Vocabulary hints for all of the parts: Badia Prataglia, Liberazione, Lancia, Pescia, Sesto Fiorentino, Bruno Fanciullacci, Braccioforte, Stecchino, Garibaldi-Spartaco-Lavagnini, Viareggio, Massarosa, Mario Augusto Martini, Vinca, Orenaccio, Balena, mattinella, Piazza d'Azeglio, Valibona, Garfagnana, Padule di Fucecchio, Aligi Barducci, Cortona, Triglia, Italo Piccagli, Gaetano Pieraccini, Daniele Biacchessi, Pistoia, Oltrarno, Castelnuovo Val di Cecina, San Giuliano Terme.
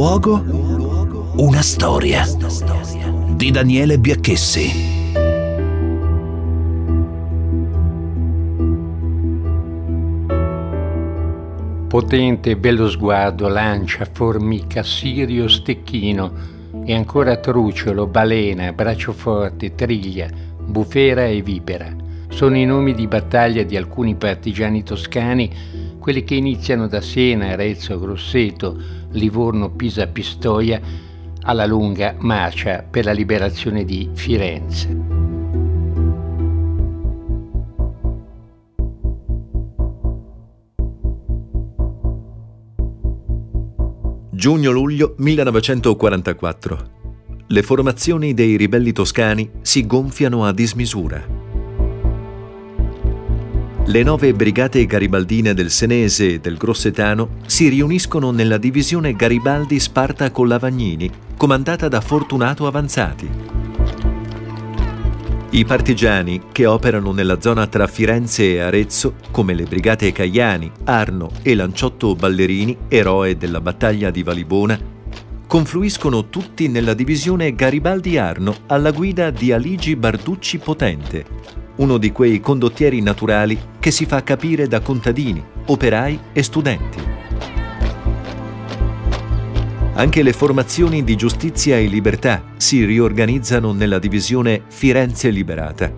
luogo, una storia di Daniele Biacchessi. Potente Bellosguardo, Lancia, Formica, Sirio, Stecchino e ancora Truciolo, Balena, Braccioforte, Triglia, Bufera e Vipera. Sono i nomi di battaglia di alcuni partigiani toscani, quelli che iniziano da Siena, Arezzo, Grosseto, Livorno, Pisa, Pistoia, alla lunga marcia per la liberazione di Firenze. Giugno-luglio 1944. Le formazioni dei ribelli toscani si gonfiano a dismisura. Le 9 brigate garibaldine del Senese e del Grossetano si riuniscono nella divisione Garibaldi-Spartaco-Lavagnini, comandata da Fortunato Avanzati. I partigiani, che operano nella zona tra Firenze e Arezzo, come le brigate Cagliani, Arno e Lanciotto Ballerini, eroe della battaglia di Valibona, confluiscono tutti nella divisione Garibaldi-Arno alla guida di Aligi Barducci Potente, uno di quei condottieri naturali che si fa capire da contadini, operai e studenti. Anche le formazioni di Giustizia e Libertà si riorganizzano nella divisione Firenze Liberata.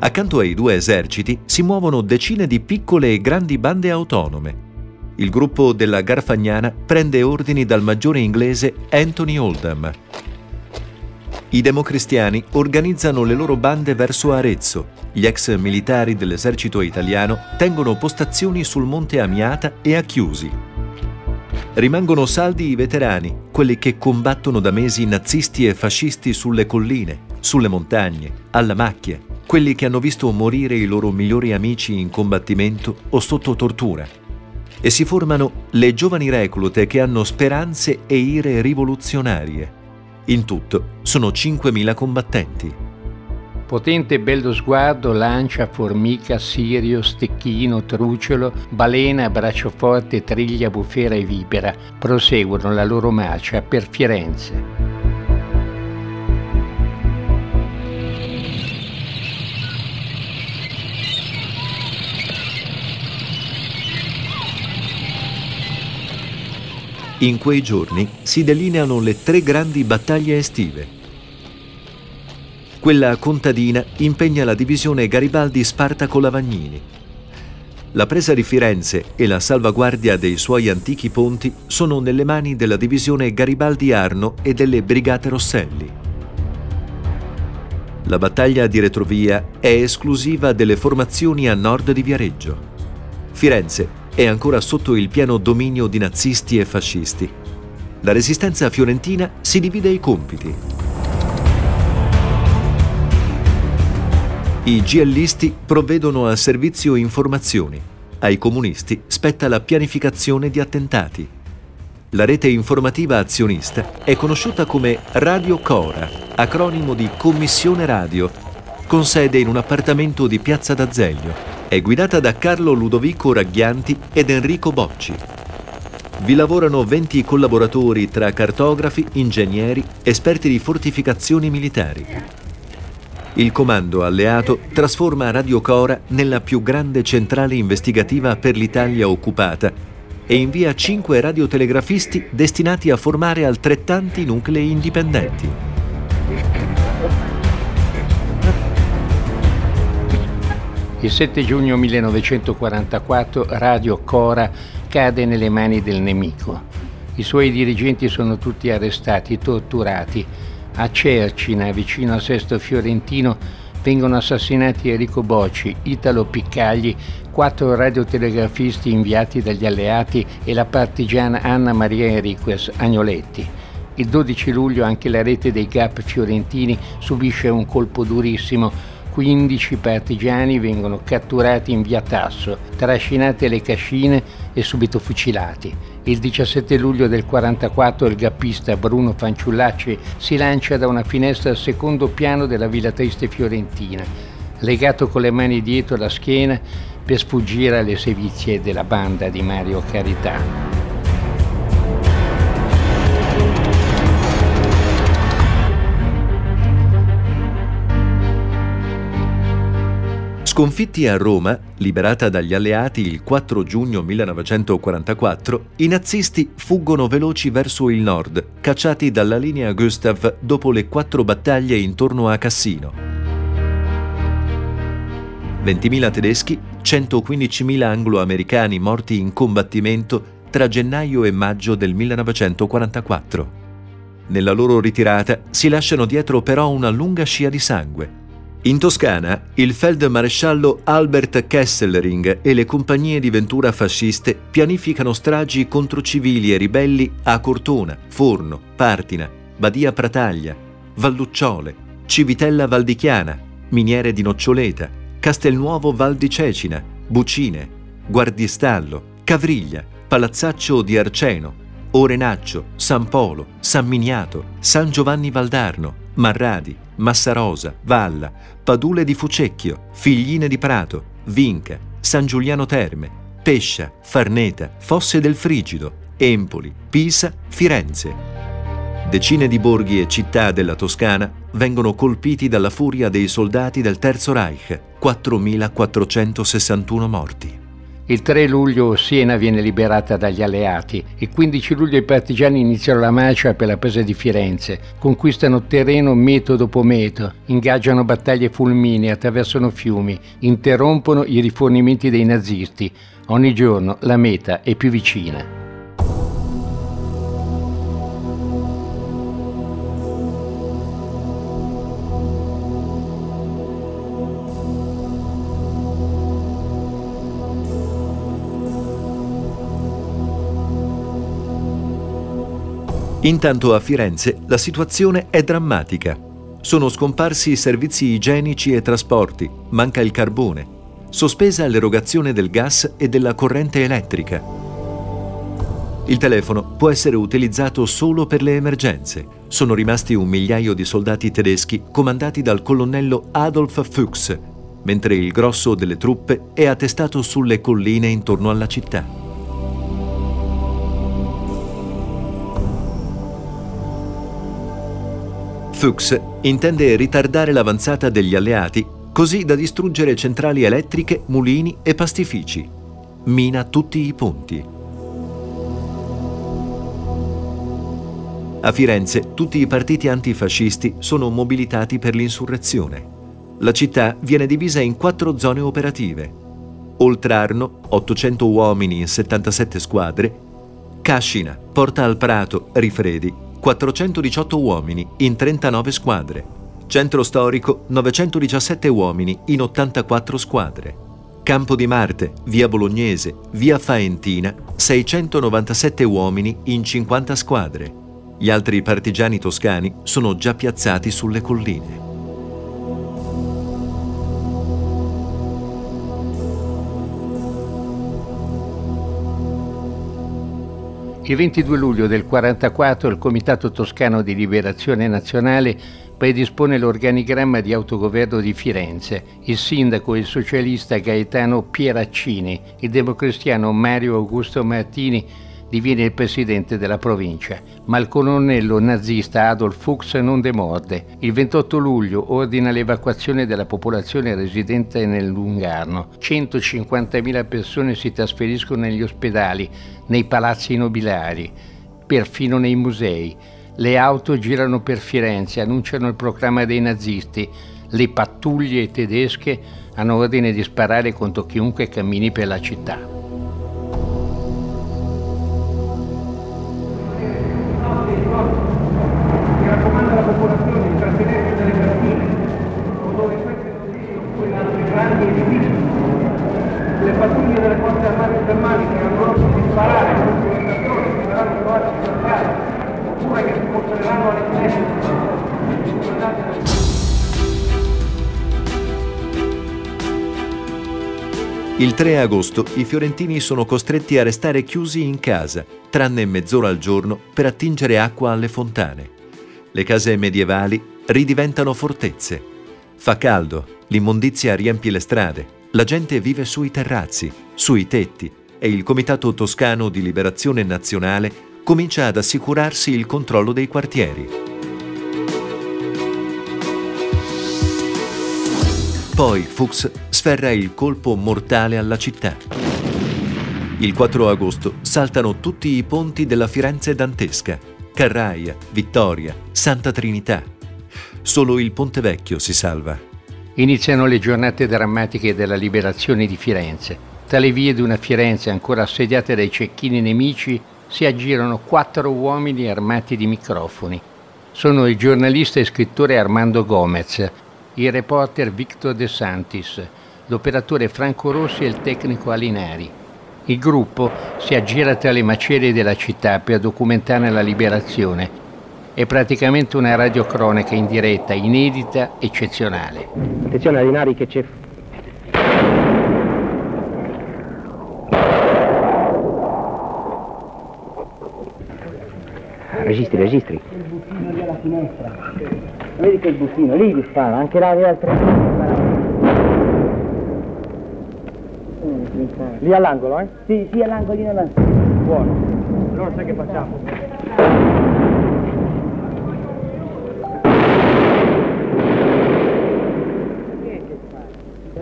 Accanto ai 2 eserciti si muovono decine di piccole e grandi bande autonome. Il gruppo della Garfagnana prende ordini dal maggiore inglese Anthony Oldham. I democristiani organizzano le loro bande verso Arezzo. Gli ex militari dell'esercito italiano tengono postazioni sul monte Amiata e a Chiusi. Rimangono saldi i veterani, quelli che combattono da mesi nazisti e fascisti sulle colline, sulle montagne, alla macchia, quelli che hanno visto morire i loro migliori amici in combattimento o sotto tortura. E si formano le giovani reclute che hanno speranze e ire rivoluzionarie. In tutto sono 5.000 combattenti. Potente Bellosguardo, Lancia, Formica, Sirio, Stecchino, Truciolo, Balena, Braccioforte, Triglia, Bufera e Vipera proseguono la loro marcia per Firenze. In quei giorni si delineano le 3 grandi battaglie estive. Quella contadina impegna la divisione Garibaldi-Spartaco-Lavagnini. La presa di Firenze e la salvaguardia dei suoi antichi ponti sono nelle mani della divisione Garibaldi-Arno e delle Brigate Rosselli. La battaglia di Retrovia è esclusiva delle formazioni a nord di Viareggio. Firenze è ancora sotto il pieno dominio di nazisti e fascisti. La resistenza fiorentina si divide i compiti. I GListi provvedono a servizio informazioni. Ai comunisti spetta la pianificazione di attentati. La rete informativa azionista è conosciuta come Radio Cora, acronimo di Commissione Radio, con sede in un appartamento di Piazza d'Azeglio. È guidata da Carlo Ludovico Ragghianti ed Enrico Bocci. Vi lavorano 20 collaboratori tra cartografi, ingegneri, esperti di fortificazioni militari. Il comando alleato trasforma Radio Cora nella più grande centrale investigativa per l'Italia occupata e invia 5 radiotelegrafisti destinati a formare altrettanti nuclei indipendenti. Il 7 giugno 1944 Radio Cora cade nelle mani del nemico. I suoi dirigenti sono tutti arrestati, torturati. A Cercina, vicino a Sesto Fiorentino, vengono assassinati Enrico Bocci, Italo Piccagli, 4 radiotelegrafisti inviati dagli alleati e la partigiana Anna Maria Enriquez Agnoletti. Il 12 luglio anche la rete dei GAP fiorentini subisce un colpo durissimo. 15 partigiani vengono catturati in via Tasso, trascinati alle cascine e subito fucilati. Il 17 luglio del 44 il gappista Bruno Fanciullacci si lancia da una finestra al secondo piano della Villa Triste fiorentina, legato con le mani dietro la schiena per sfuggire alle sevizie della banda di Mario Carità. Sconfitti a Roma, liberata dagli alleati il 4 giugno 1944, i nazisti fuggono veloci verso il nord, cacciati dalla linea Gustav dopo le 4 battaglie intorno a Cassino. 20.000 tedeschi, 115.000 anglo-americani morti in combattimento tra gennaio e maggio del 1944. Nella loro ritirata si lasciano dietro però una lunga scia di sangue. In Toscana, il feldmaresciallo Albert Kesselring e le compagnie di Ventura fasciste pianificano stragi contro civili e ribelli a Cortona, Forno, Partina, Badia Prataglia, Vallucciole, Civitella Valdichiana, Miniere di Noccioleta, Castelnuovo Val di Cecina, Bucine, Guardistallo, Cavriglia, Palazzaccio di Arceno, Orenaccio, San Polo, San Miniato, San Giovanni Valdarno, Marradi, Massarosa, Valla, Padule di Fucecchio, Figline di Prato, Vinca, San Giuliano Terme, Pescia, Farneta, Fosse del Frigido, Empoli, Pisa, Firenze. Decine di borghi e città della Toscana vengono colpiti dalla furia dei soldati del Terzo Reich, 4.461 morti. Il 3 luglio Siena viene liberata dagli alleati. Il 15 luglio i partigiani iniziano la marcia per la presa di Firenze, conquistano terreno metro dopo metro, ingaggiano battaglie fulminee, attraversano fiumi, interrompono i rifornimenti dei nazisti. Ogni giorno la meta è più vicina. Intanto a Firenze la situazione è drammatica. Sono scomparsi i servizi igienici e trasporti, manca il carbone, sospesa l'erogazione del gas e della corrente elettrica. Il telefono può essere utilizzato solo per le emergenze. Sono rimasti 1.000 di soldati tedeschi comandati dal colonnello Adolf Fuchs, mentre il grosso delle truppe è attestato sulle colline intorno alla città. Fuchs intende ritardare l'avanzata degli alleati così da distruggere centrali elettriche, mulini e pastifici. Mina tutti i ponti. A Firenze tutti i partiti antifascisti sono mobilitati per l'insurrezione. La città viene divisa in 4 zone operative. Oltrarno, 800 uomini in 77 squadre. Cascina, Porta al Prato, Rifredi, 418 uomini in 39 squadre. Centro storico, 917 uomini in 84 squadre. Campo di Marte, via Bolognese, via Faentina, 697 uomini in 50 squadre. Gli altri partigiani toscani sono già piazzati sulle colline. Il 22 luglio del 44 il Comitato Toscano di Liberazione Nazionale predispone l'organigramma di autogoverno di Firenze. Il sindaco è il socialista Gaetano Pieraccini, il democristiano Mario Augusto Martini diviene il presidente della provincia, ma il colonnello nazista Adolf Fuchs non demorde. Il 28 luglio ordina l'evacuazione della popolazione residente nel Lungarno. 150.000 persone si trasferiscono negli ospedali, nei palazzi nobiliari, perfino nei musei. Le auto girano per Firenze, annunciano il proclama dei nazisti. Le pattuglie tedesche hanno ordine di sparare contro chiunque cammini per la città. Il 3 agosto i fiorentini sono costretti a restare chiusi in casa, tranne mezz'ora al giorno per attingere acqua alle fontane. Le case medievali ridiventano fortezze. Fa caldo, l'immondizia riempie le strade, la gente vive sui terrazzi, sui tetti e il Comitato Toscano di Liberazione Nazionale comincia ad assicurarsi il controllo dei quartieri. Poi Fuchs sferra il colpo mortale alla città. Il 4 agosto saltano tutti i ponti della Firenze dantesca, Carraia, Vittoria, Santa Trinità. Solo il Ponte Vecchio si salva. Iniziano le giornate drammatiche della liberazione di Firenze. Tra le vie di una Firenze ancora assediata dai cecchini nemici si aggirano 4 uomini armati di microfoni. Sono il giornalista e scrittore Armando Gomez, il reporter Victor De Santis, l'operatore Franco Rossi e il tecnico Alinari. Il gruppo si aggira tra le macerie della città per documentare la liberazione. È praticamente una radiocronaca in diretta, inedita, eccezionale. Attenzione Alinari che c'è... Registri. Il buffino lì alla finestra. Vedi che il buffino lì gli spara, anche là le altre spara. Lì all'angolo, eh? Sì, all'angolino là. Buono. Allora sai che facciamo?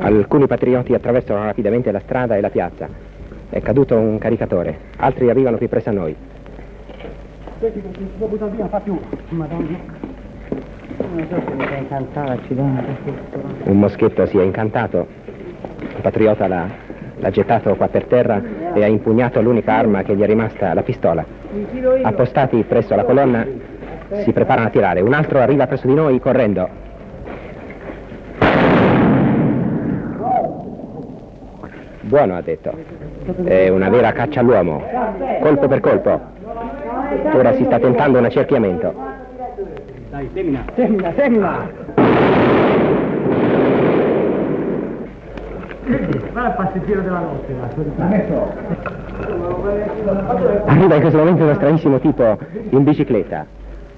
Alcuni patrioti attraversano rapidamente la strada e la piazza. È caduto un caricatore. Altri arrivano qui presso a noi. Senti, perché si può buttare via, fa più. Madonna. Non so se mi sei incantato, accidente. Un moschetto si è incantato. Il patriota l'ha gettato qua per terra e ha impugnato l'unica arma che gli è rimasta, la pistola. Appostati presso la colonna, si preparano a tirare. Un altro arriva presso di noi correndo. Buono, ha detto. È una vera caccia all'uomo. Colpo per colpo. Ora si sta tentando un accerchiamento. Dai, semina! Guarda il passeggero della notte, va. Arriva in questo momento uno stranissimo tipo in bicicletta.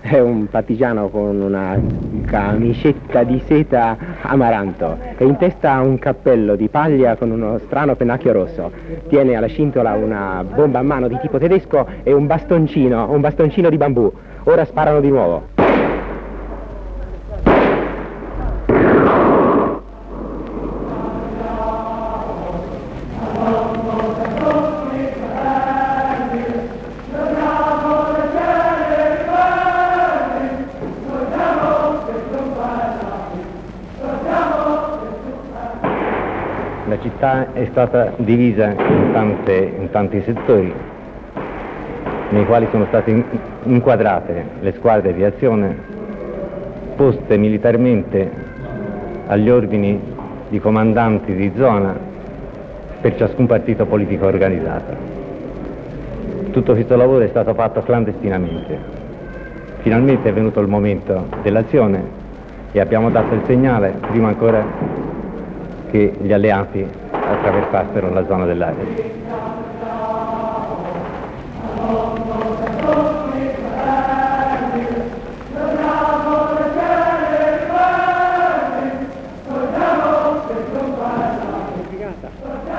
È un partigiano con una camicetta di seta amaranto e in testa un cappello di paglia con uno strano pennacchio rosso. Tiene alla cintola una bomba a mano di tipo tedesco e un bastoncino di bambù. Ora sparano di nuovo. È stata divisa in tanti settori nei quali sono state inquadrate le squadre di azione poste militarmente agli ordini di comandanti di zona per ciascun partito politico organizzato. Tutto questo lavoro è stato fatto clandestinamente. Finalmente è venuto il momento dell'azione e abbiamo dato il segnale prima ancora che gli alleati attraversassero la zona dell'area.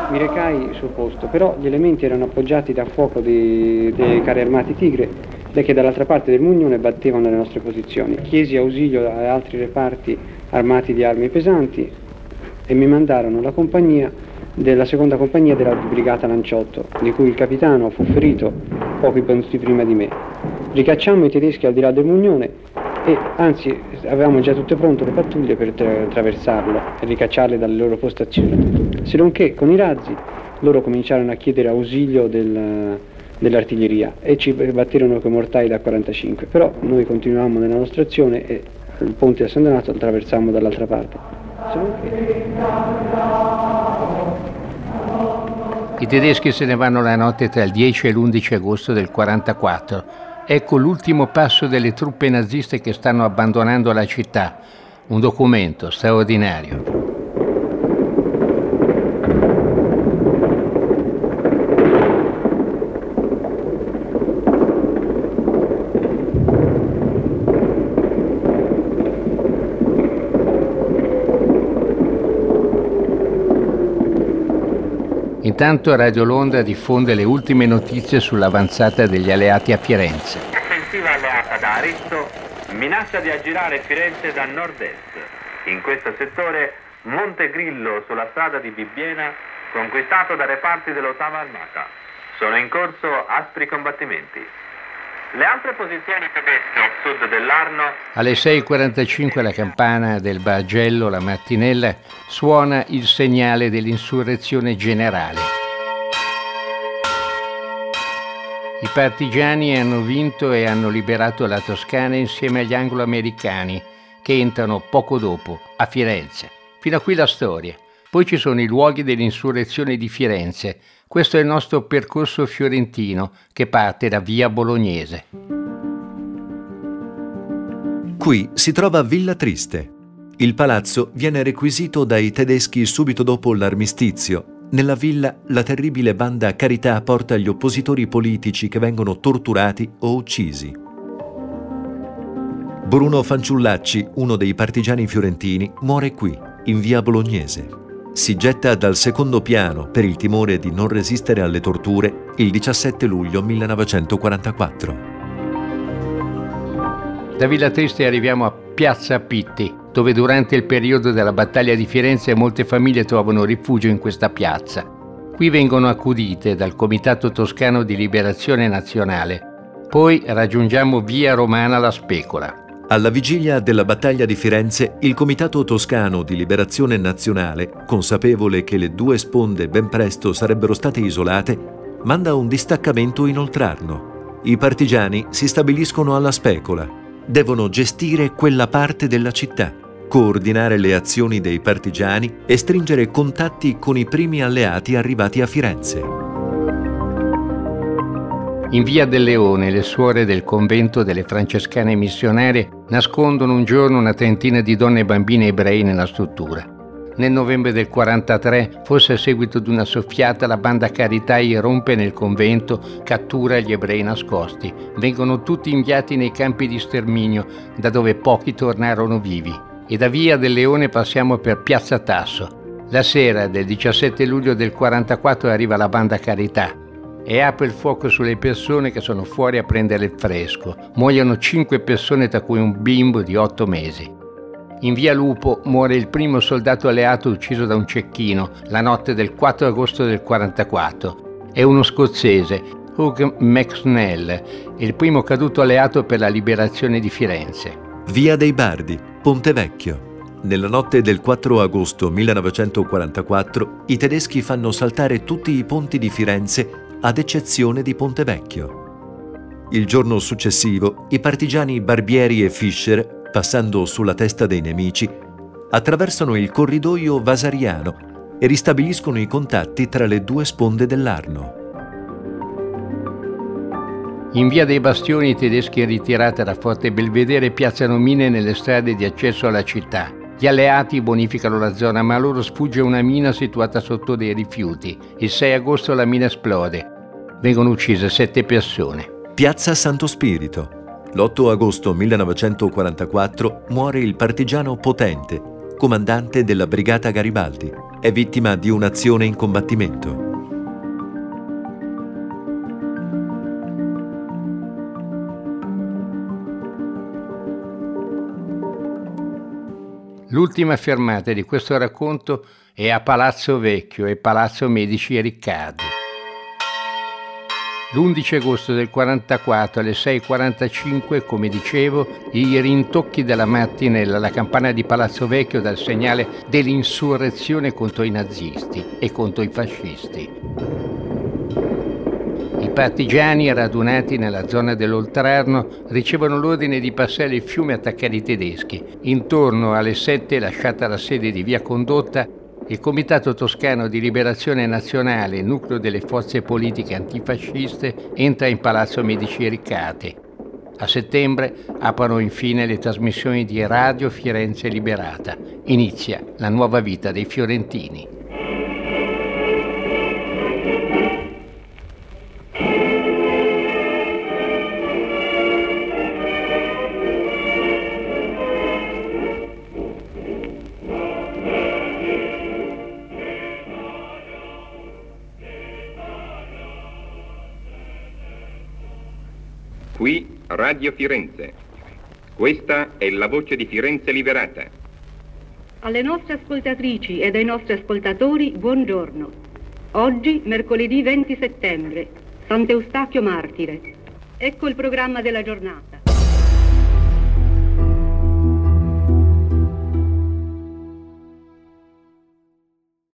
Mi recai sul posto, però gli elementi erano appoggiati da fuoco dei carri armati Tigre che dall'altra parte del Mugnone battevano le nostre posizioni. Chiesi ausilio ad altri reparti armati di armi pesanti e mi mandarono la compagnia della seconda compagnia della brigata Lanciotto, di cui il capitano fu ferito pochi minuti prima di me. Ricacciammo i tedeschi al di là del Mugnone e anzi avevamo già tutte pronte le pattuglie per attraversarlo e ricacciarle dalle loro postazioni, se non che con i razzi loro cominciarono a chiedere ausilio dell'artiglieria e ci batterono con mortai da 45, però noi continuammo nella nostra azione e il ponte a San Donato attraversammo dall'altra parte, se non che... I tedeschi se ne vanno la notte tra il 10 e l'11 agosto del 44. Ecco l'ultimo passo delle truppe naziste che stanno abbandonando la città. Un documento straordinario. Intanto Radio Londra diffonde le ultime notizie sull'avanzata degli alleati a Firenze. Offensiva alleata da Arezzo minaccia di aggirare Firenze da nord-est. In questo settore Montegrillo sulla strada di Bibbiena, conquistato da reparti dell'Ottava Armata. Sono in corso aspri combattimenti. Le altre posizioni tedesche a sud dell'Arno. Alle 6:45 la campana del Bargello, la mattinella, suona il segnale dell'insurrezione generale. I partigiani hanno vinto e hanno liberato la Toscana insieme agli anglo-americani, che entrano poco dopo a Firenze. Fino a qui la storia. Poi ci sono i luoghi dell'insurrezione di Firenze. Questo è il nostro percorso fiorentino che parte da via Bolognese. Qui si trova Villa Triste. Il palazzo viene requisito dai tedeschi subito dopo l'armistizio. Nella villa la terribile banda Carità porta gli oppositori politici che vengono torturati o uccisi. Bruno Fanciullacci, uno dei partigiani fiorentini, muore qui, in via Bolognese. Si getta dal secondo piano per il timore di non resistere alle torture il 17 luglio 1944. Da Villa Triste arriviamo a Piazza Pitti, dove durante il periodo della battaglia di Firenze molte famiglie trovano rifugio in questa piazza. Qui vengono accudite dal Comitato Toscano di Liberazione Nazionale. Poi raggiungiamo via Romana La Specola. Alla vigilia della battaglia di Firenze, il Comitato Toscano di Liberazione Nazionale, consapevole che le due sponde ben presto sarebbero state isolate, manda un distaccamento in Oltrarno. I partigiani si stabiliscono alla Specola. Devono gestire quella parte della città, coordinare le azioni dei partigiani e stringere contatti con i primi alleati arrivati a Firenze. In Via del Leone le suore del convento delle francescane missionarie nascondono un giorno una trentina di donne e bambine ebrei nella struttura. Nel novembre del 43, forse a seguito di una soffiata, la banda Carità irrompe nel convento, cattura gli ebrei nascosti. Vengono tutti inviati nei campi di sterminio, da dove pochi tornarono vivi. E da Via del Leone passiamo per Piazza Tasso. La sera del 17 luglio del 44 arriva la banda Carità e apre il fuoco sulle persone che sono fuori a prendere il fresco. Muoiono 5 persone, tra cui un bimbo di 8 mesi. In via Lupo muore il primo soldato alleato ucciso da un cecchino la notte del 4 agosto del 44. È uno scozzese, Hugh McNeill, il primo caduto alleato per la liberazione di Firenze. Via dei Bardi, Pontevecchio. Nella notte del 4 agosto 1944 i tedeschi fanno saltare tutti i ponti di Firenze ad eccezione di Pontevecchio. Il giorno successivo, i partigiani Barbieri e Fischer, passando sulla testa dei nemici, attraversano il corridoio vasariano e ristabiliscono i contatti tra le due sponde dell'Arno. In via dei Bastioni i tedeschi, ritirata da Forte Belvedere, piazzano mine nelle strade di accesso alla città. Gli alleati bonificano la zona, ma a loro sfugge una mina situata sotto dei rifiuti. Il 6 agosto la mina esplode. Vengono uccise 7 persone. Piazza Santo Spirito. L'8 agosto 1944 muore il partigiano Potente, comandante della Brigata Garibaldi. È vittima di un'azione in combattimento. L'ultima fermata di questo racconto è a Palazzo Vecchio e Palazzo Medici e Riccardi. L'11 agosto del 44 alle 6:45, come dicevo, i rintocchi della mattinella alla campana di Palazzo Vecchio dal segnale dell'insurrezione contro i nazisti e contro i fascisti. I partigiani, radunati nella zona dell'Oltrarno, ricevono l'ordine di passare il fiume e attaccare i tedeschi. Intorno alle 7, lasciata la sede di Via Condotta, il Comitato Toscano di Liberazione Nazionale, nucleo delle forze politiche antifasciste, entra in Palazzo Medici Riccardi. A settembre aprono infine le trasmissioni di Radio Firenze Liberata. Inizia la nuova vita dei fiorentini. Qui Radio Firenze. Questa è la voce di Firenze Liberata. Alle nostre ascoltatrici ed ai nostri ascoltatori, buongiorno. Oggi, mercoledì 20 settembre, Sant'Eustachio Martire. Ecco il programma della giornata.